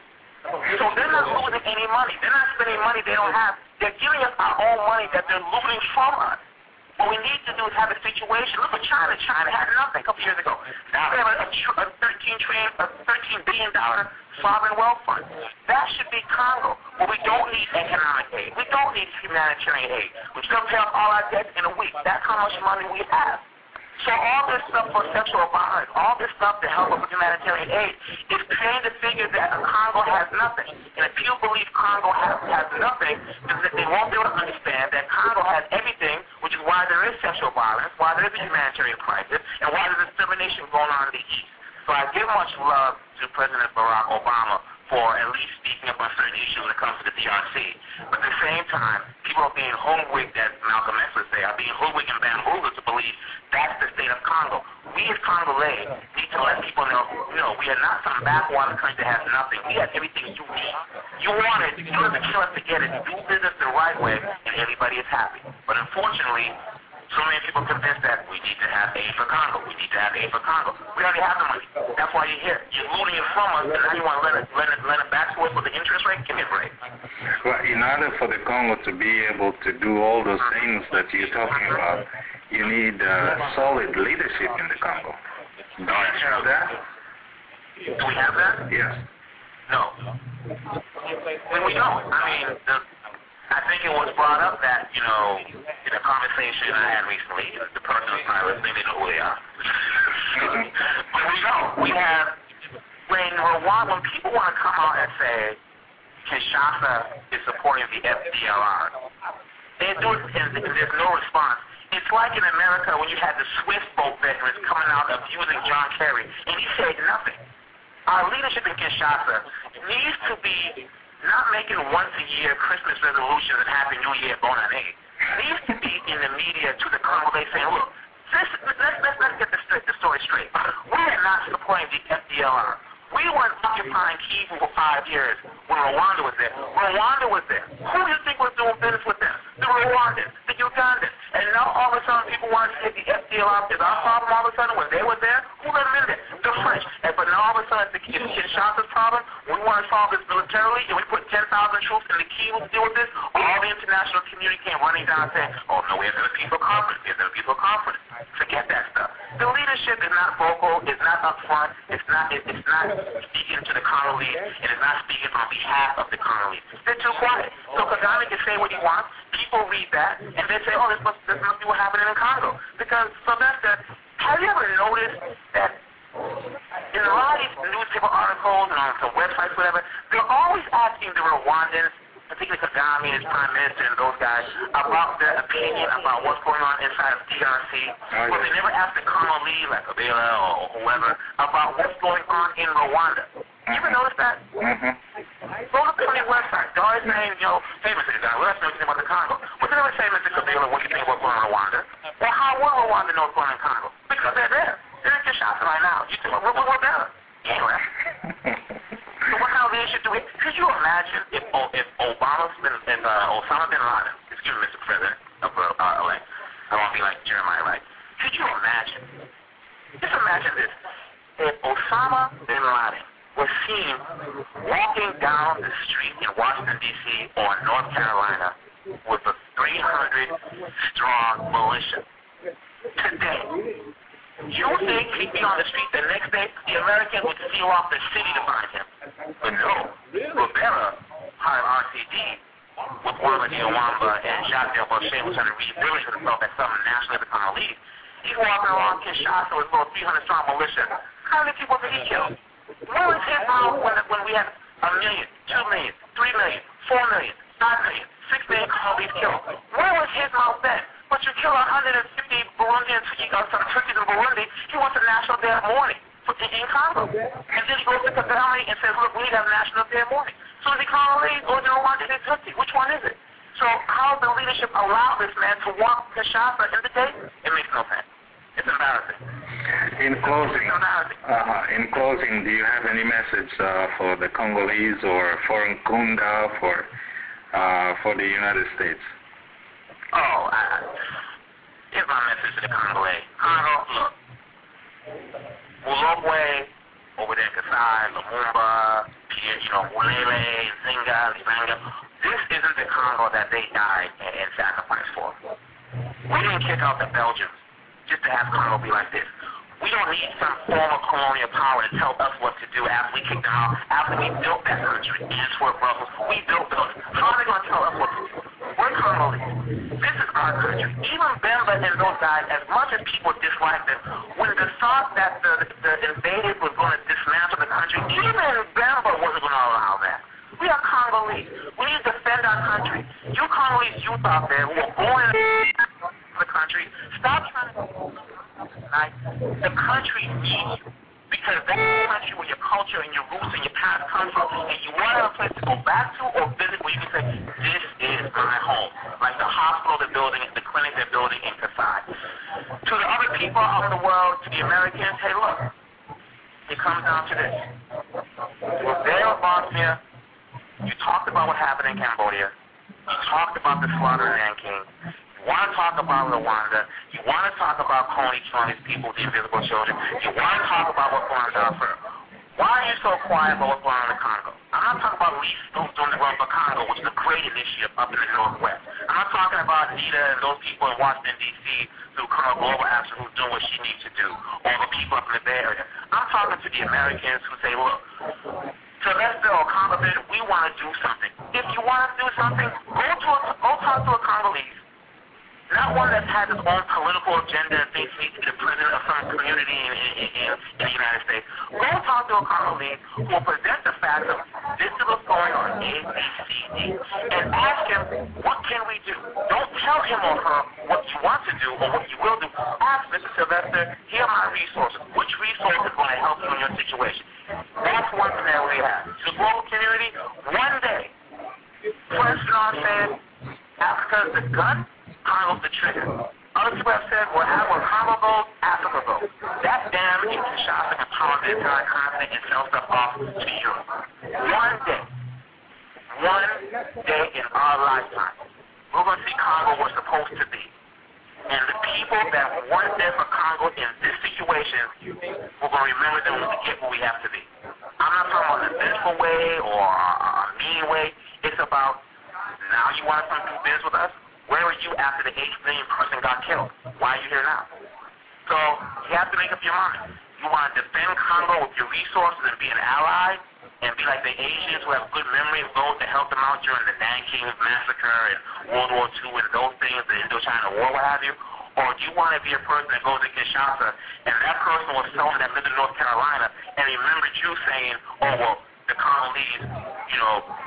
So they're not losing any money. They're not spending money they don't have. They're giving us our own money that they're looting from us. What we need to do is have a situation. Look at China. China had nothing a couple years ago. Now they have a $13 billion sovereign wealth fund. That should be Congo. Well, we don't need economic aid. We don't need humanitarian aid. We can pay off all our debts in a week. That's how much money we have. So all this stuff for sexual violence, all this stuff to help with humanitarian aid, is trying to figure that Congo has nothing. And if you believe Congo has nothing, they won't be able to understand that Congo has everything, which is why there is sexual violence, why there is a humanitarian crisis, and why there's discrimination going on in the East. So I give much love to President Barack Obama for at least speaking about certain issues when it comes to the DRC. But at the same time, people are being hoodwinked, as Malcolm X would say, are being hoodwinked and bamboozled to believe that's the state of Congo. We as Congolese need to let people know, you know, we are not some backwater country that has nothing. We have everything you need. You want it. You have the chance to get it. Do business the right way, and everybody is happy. But unfortunately, so many people convinced that we need to have aid for Congo. We need to have aid for Congo. We already have the money. That's why you're here. You're looting it from us, and now you want to let it back to us with the interest rate? Give me a break. Well, in order for the Congo to be able to do all those things that you're talking about, you need solid leadership in the Congo. Do you have that? Do we have that? Yes. No. Well, we don't. I mean, I think it was brought up that, you know, in a conversation I had recently, the person was not listening, they know who they are. But we know, we have, when people want to come out and say Kinshasa is supporting the FDLR, they do it and there's no response. It's like in America when you had the Swiss boat veterans coming out abusing John Kerry, and he said nothing. Our leadership in Kinshasa needs to be not making once-a-year Christmas resolutions and Happy New Year bonanza. Needs to be in the media to the Congolese saying, look, let's get the story straight. We are not supporting the FDLR. We weren't occupying Kivu for 5 years when Rwanda was there. Rwanda was there. Who do you think was doing business with them? The Rwandans, the Ugandans. And now all of a sudden people want to say the FDLR is our problem all of a sudden when they were there? Who let them in there? The French. But now all of a sudden it's Kinshasa's problem. We want to solve this militarily and we put 10,000 troops in the Kivu to deal with this. All the international community came running down saying, oh no, we're at a peaceful conference. We're at a peaceful conference. Forget that stuff. The leadership is not vocal. It's not upfront. It's not speaking to the Congolese, and is not speaking on behalf of the Congolese. They're too quiet. So Kagame can say what he wants, people read that, and they say, oh, this must be what happened in Congo. Because, Sylvester, have you ever noticed that in a lot of these newspaper articles and on some websites, whatever, they're always asking the Rwandans, particularly Kagame and his prime minister and those guys, about their opinion about what's going on inside of DRC. But they never ask the Congolese, like Kabila or whoever, about what's going on in Rwanda. You ever notice that? Go to the website. They're always saying, you know, hey, Mr. Kagame, let us know anything about the Congo. But they never say, Mr. Kabila, what do you think about going on in Rwanda? Well, how will Rwanda know what's going on in Congo? Because they're there. They're in Kinshasa right now. You think, we're better. Anyway. So what kind of leadership do we? Could you imagine if Obama's been and Osama bin Laden? Excuse me, Mr. President of LA. I won't be like Jeremiah, right? Could you imagine? Just imagine this: if Osama bin Laden was seen walking down the street in Washington D.C. or North Carolina with a 300-strong militia today. You think he'd be on the street the next day? The Americans would seal off the city to find him. But no, Rivera hired RCD with Wamba Diawamba and Jacques Del Boucher, was trying to rebuild himself as some national Congolese. He's walking around Kinshasa with little 300-strong militia. How many people did he kill? Where was his mouth when we had 1 million, 2 million, 3 million, 4 million, 5 million, 6 million Congolese killed? Where was his mouth then? But you kill 150 Burundians, some Turkeys in Burundi, he wants a national day of mourning in Congo. And then he goes to Kagame and says, look, we need to have a national day of mourning. So the Congolese go to Rwanda and Tutsi. Which one is it? So how the leadership allowed this man to walk Kinshasa in the day? It makes no sense. It's embarrassing. In closing, do you have any message for the Congolese or for Nkunda, for for the United States? Oh, here's my message to the Congolese. Look, Mulongwe, over there, Kasai, Lumumba, Ulele, Zinga, Libanga, this isn't the Congo that they died and sacrificed for. We didn't kick out the Belgians just to have Congo be like this. We don't need some form of colonial power to tell us what to do after we kicked them out, after we built that country, Antwerp, Brussels, we built Belgium. How are they going to tell us what to do? We're Congolese. This is our country. Even Benba and those guys, as much as people dislike them, when the thought that the invaders was going to dismantle the country, even Benba wasn't going to allow that. We are Congolese. We need to defend our country. You Congolese youth out there who are born in the country, stop trying to... The country needs you, because that's the country where your culture and your roots and your past come from, and you want a place to go back to or visit where you can say, this is my home. Like the hospital they're building, the clinic they're building in Kasai. To the other people of the world, to the Americans, hey look, it comes down to this. Well, they are Bosnia. You talked about what happened in Cambodia. You talked about the slaughter in Nanking. You want to talk about Rwanda, you want to talk about Kony killing his people with the invisible children, you want to talk about what's going on in Darfur. Why are you so quiet about what's going on in the Congo? I'm not talking about Lisa doing the world for Congo, which is the greatest issue up in the Northwest. I'm not talking about Nita and those people in Washington, D.C. through Congo Global Action who's doing what she needs to do, or the people up in the Bay Area. I'm talking to the Americans who say, look, Sylvester or CongoVision, we want to do something. If you want to do something, go talk to a Congolese. Not one that's had his own political agenda and thinks he needs to be the president of some community in the United States. Go talk to a Congolese who will present the fact of this is what's going on, A, B, C, D, and ask him, what can we do? Don't tell him or her what you want to do or what you will do. Ask Mr. Sylvester, here are my resources. Which resource is going to help you in your situation? That's one thing that we have. To the global community, one day, President Trump said, Africa's the gun. Congo's the trigger. Other people have said, well, Congo goes, Africa goes. That dam in Kinshasa can power the entire continent and sell stuff off to Europe. One day in our lifetime, we're going to see Congo where it's supposed to be. And the people that weren't there for Congo in this situation, we're going to remember them when we get where we have to be. I'm not talking about a vengeful way or a mean way. It's about, now you want to come do business with us? Where were you after the 8 million person got killed? Why are you here now? So you have to make up your mind. You want to defend Congo with your resources and be an ally and be like the Asians who have good memory of those that helped them out during the Nanking Massacre and World War II and those things, the Indochina War, what have you. Or do you want to be a person that goes to Kinshasa and that person was someone that lived in North Carolina and remembered you saying, oh, well, the Congolese,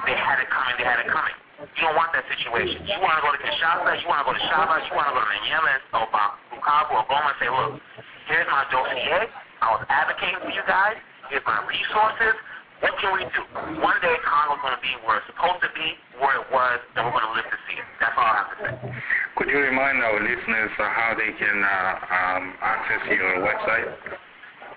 they had it coming, they had it coming. You don't want that situation. You want to go to Kinshasa, you want to go to Shaba, you want to go to Manyema or Bukavu or Goma and say, look, here's my dossier. I was advocating for you guys. Here's my resources. What can we do? One day Congo's going to be where it's supposed to be, where it was, and we're going to live to see it. That's all I have to say. Could you remind our listeners how they can access your website?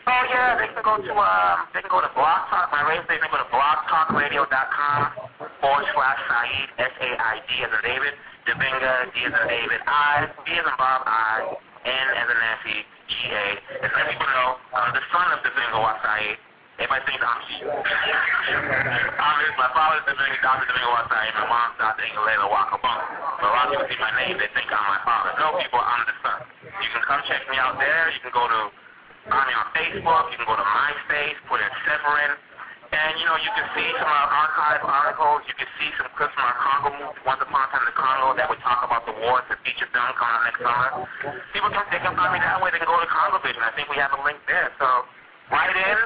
Oh, yeah, they can go to Blog Talk. My radio station, they can go to blogtalkradio.com/Said, S-A-I-D as in David, Dibinga, D as in David, I, B as in Bob, I, N as in Nancy, G-A. And let people know, I'm the son of Dibinga Said. Everybody thinks I'm my father's Dibinga, Dr. Dibinga Said, my mom's Dr. Ingalela Wakabong. So a lot of people see my name, they think I'm my father. No, people, I'm the son. You can come check me out there. You can go to... I'm on Facebook, you can go to MySpace, put in Severin, and you can see some of our archive articles, you can see some clips from our Congo movie, Once Upon a Time in the Congo, that would talk about the war. It's a feature film coming out next summer. People can find me that way, they can go to CongoVision. I think we have a link there, so write in,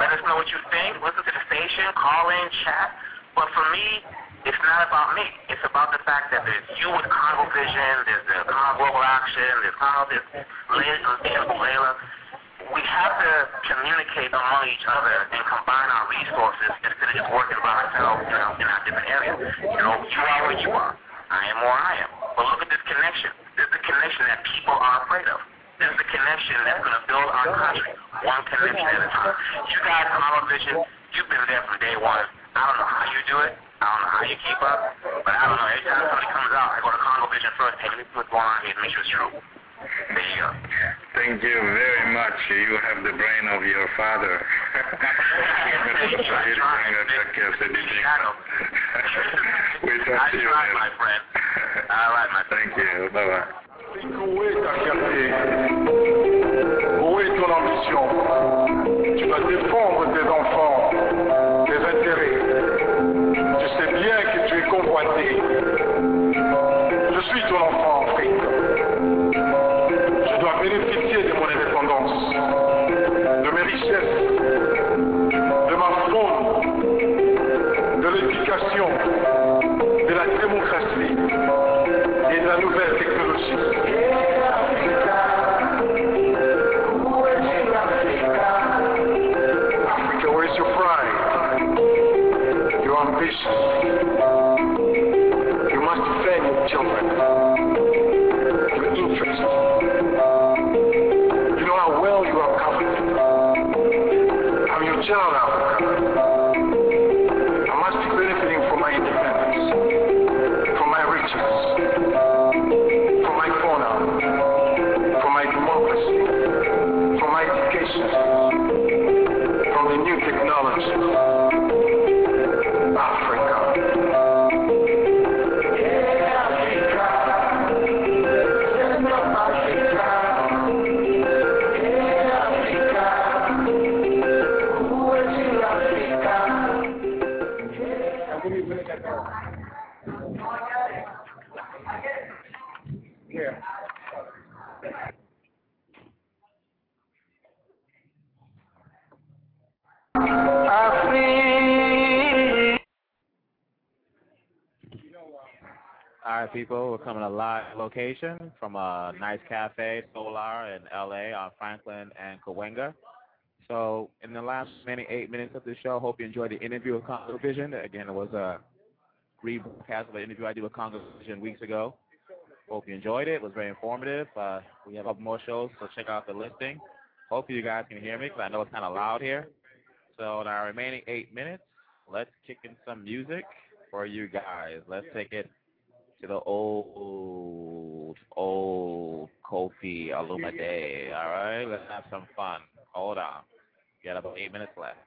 let us know what you think, listen to the station, call in, chat, but for me, it's not about me. It's about the fact that there's you with CongoVision, there's the Congo Global Action, there's Congo, there's Layla. We have to communicate among each other and combine our resources instead of just working by ourselves in our different areas. You are where you are. I am where I am. But look at this connection. This is the connection that people are afraid of. This is the connection that's going to build our country. One connection at a time. You guys on our vision, you've been there from day one. I don't know how you do it. I don't know how you keep up, but I don't know. Every time somebody comes out, I go to Congo Vision first, take me what's going on here, make sure it's true. There you go. Thank you very much. You have the brain of your father. I tried, my friend. All right, my friend. Thank you. Bye-bye. Où est ton ambition? Tu vas défendre tes enfants, tes intérêts. Tu sais bien que tu es convoité. Je suis ton enfant, Afrique. Je dois bénéficier de mon indépendance, de mes richesses, de ma faune, de l'éducation, de la démocratie et de la nouvelle technologie. You must defend your children, your interests. You know how well you are covered. I'm your child, Africa. I must be benefiting from my independence, from my riches, from my fauna, from my democracy, from my education, from the new technology. People, we're coming to live location from a nice cafe, Solar, in LA, on Franklin and Cahuenga. So, in the last 8 minutes of the show, hope you enjoyed the interview with CongoVision. Again, it was a rebroadcast of an interview I did with CongoVision weeks ago. Hope you enjoyed it. It was very informative. We have a couple more shows, so check out the listing. Hopefully, you guys can hear me because I know it's kind of loud here. So, in our remaining 8 minutes, let's kick in some music for you guys. Let's take it to the old Kofi Olumide. All right, let's have some fun. Hold on. We got about 8 minutes left.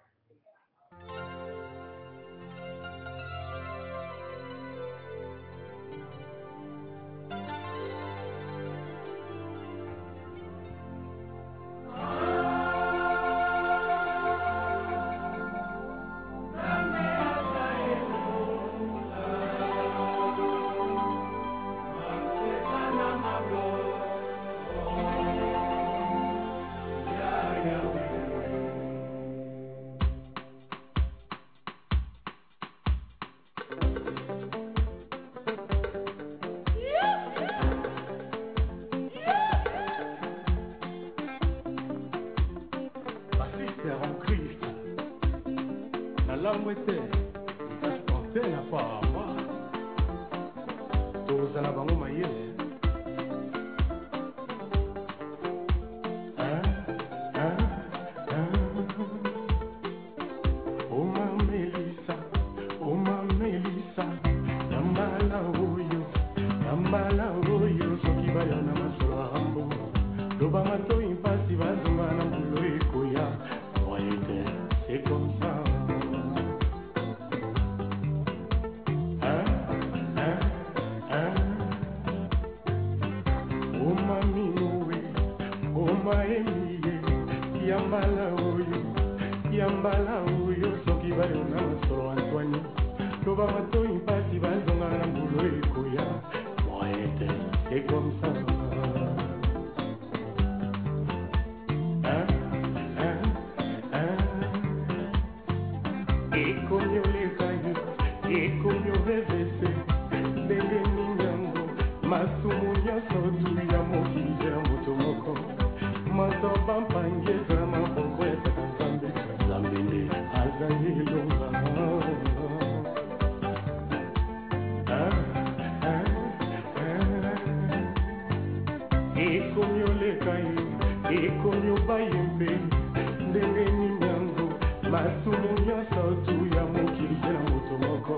Masumu nyoso tu ya mukiri ya mutomoko.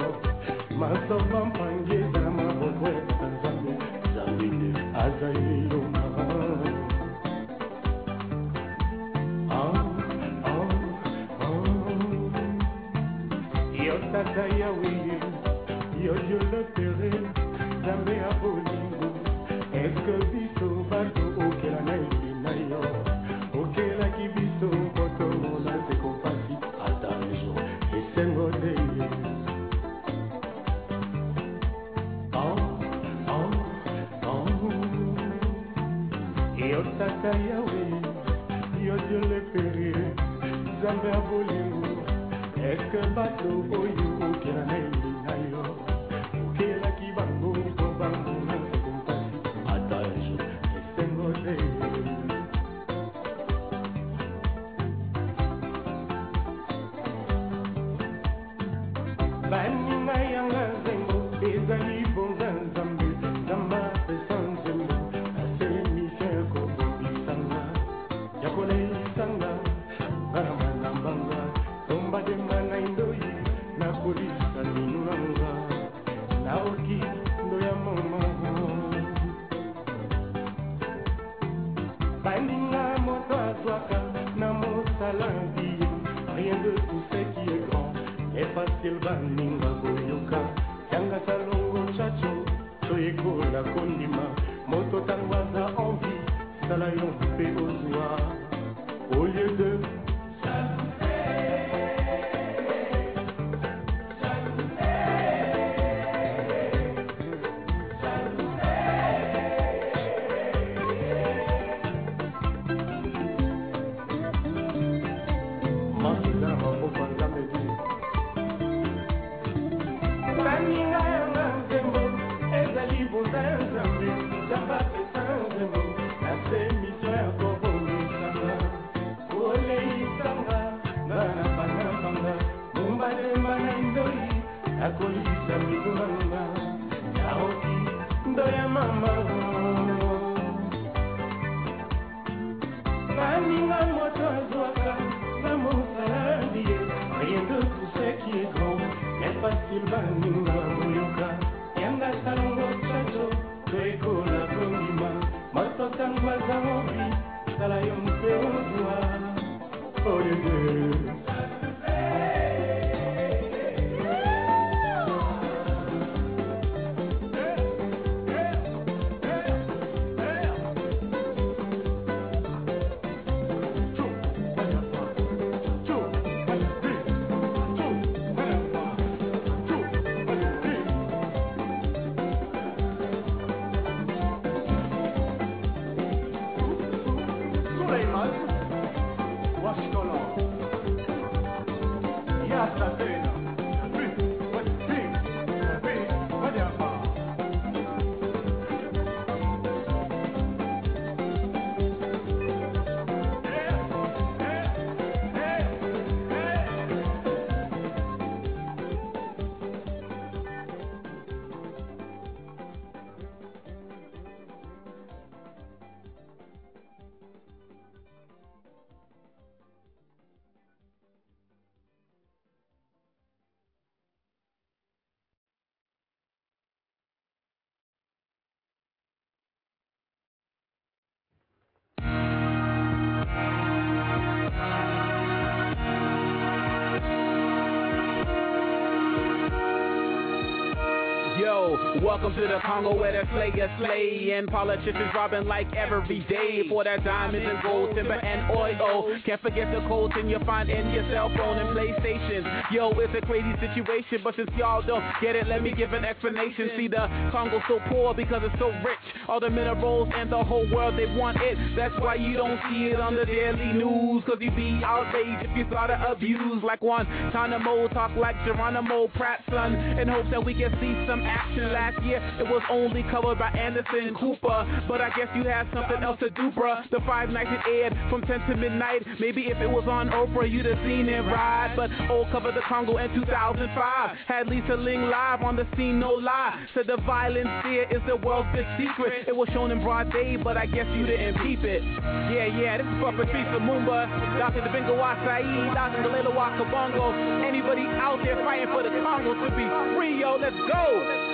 Welcome to the Congo where they slay a slay and politicians robbing like every day for their diamonds and gold, timber and oil. Can't forget the codes and you'll find in your cell phone and PlayStation. Yo, it's a crazy situation, but since y'all don't get it, let me give an explanation. See, the Congo's so poor because it's so rich. All the minerals and the whole world, they want it. That's why you don't see it on the daily news, cause you'd be outraged if you thought it abused. Like Guantanamo, talk like Geronimo Pratt's son, in hopes that we can see some action. election last year, it was only covered by Anderson Cooper. But I guess you had something else to do, bruh. The five nights it aired from 10 to midnight. Maybe if it was on Oprah, you'd have seen it ride. But old covered the Congo in 2005. Had Lisa Ling live on the scene, no lie. Said the violence there is the world's big secret. It was shown in broad day, but I guess you didn't peep it. Yeah, this is for Patrice Lumumba, Dr. Dibinga wa Said, Dr. Galelo wa Kabongo. Anybody out there fighting for the Congo to be free, yo, let's go!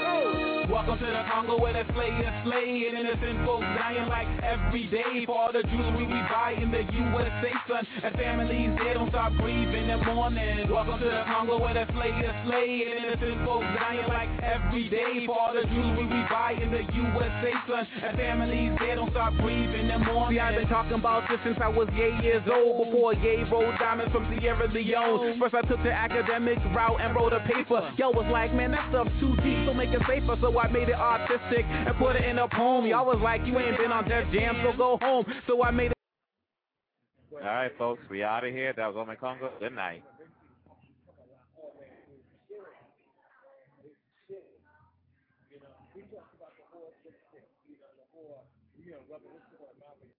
Welcome to the Congo where the slave is slaying, innocent folks dying like every day. For all the jewelry we buy in the USA, son, and families they don't stop grieving in the morning. Welcome to the Congo where the slave is slaying, innocent folks dying like every day. For all the jewelry we buy in the USA, son, and families they don't stop grieving in the morning. See, I've been talking about this since I was 8 years old, before Ye rolled diamonds from Sierra Leone. First I took the academic route and wrote a paper. Yo, was like, man, that stuff's too deep, so make it safer. So I made it artistic and put it in a poem. Y'all was like, you ain't been on Def Jam, so go home. So I made it. All right, folks, we out of here. That was Omen Congo. Good night.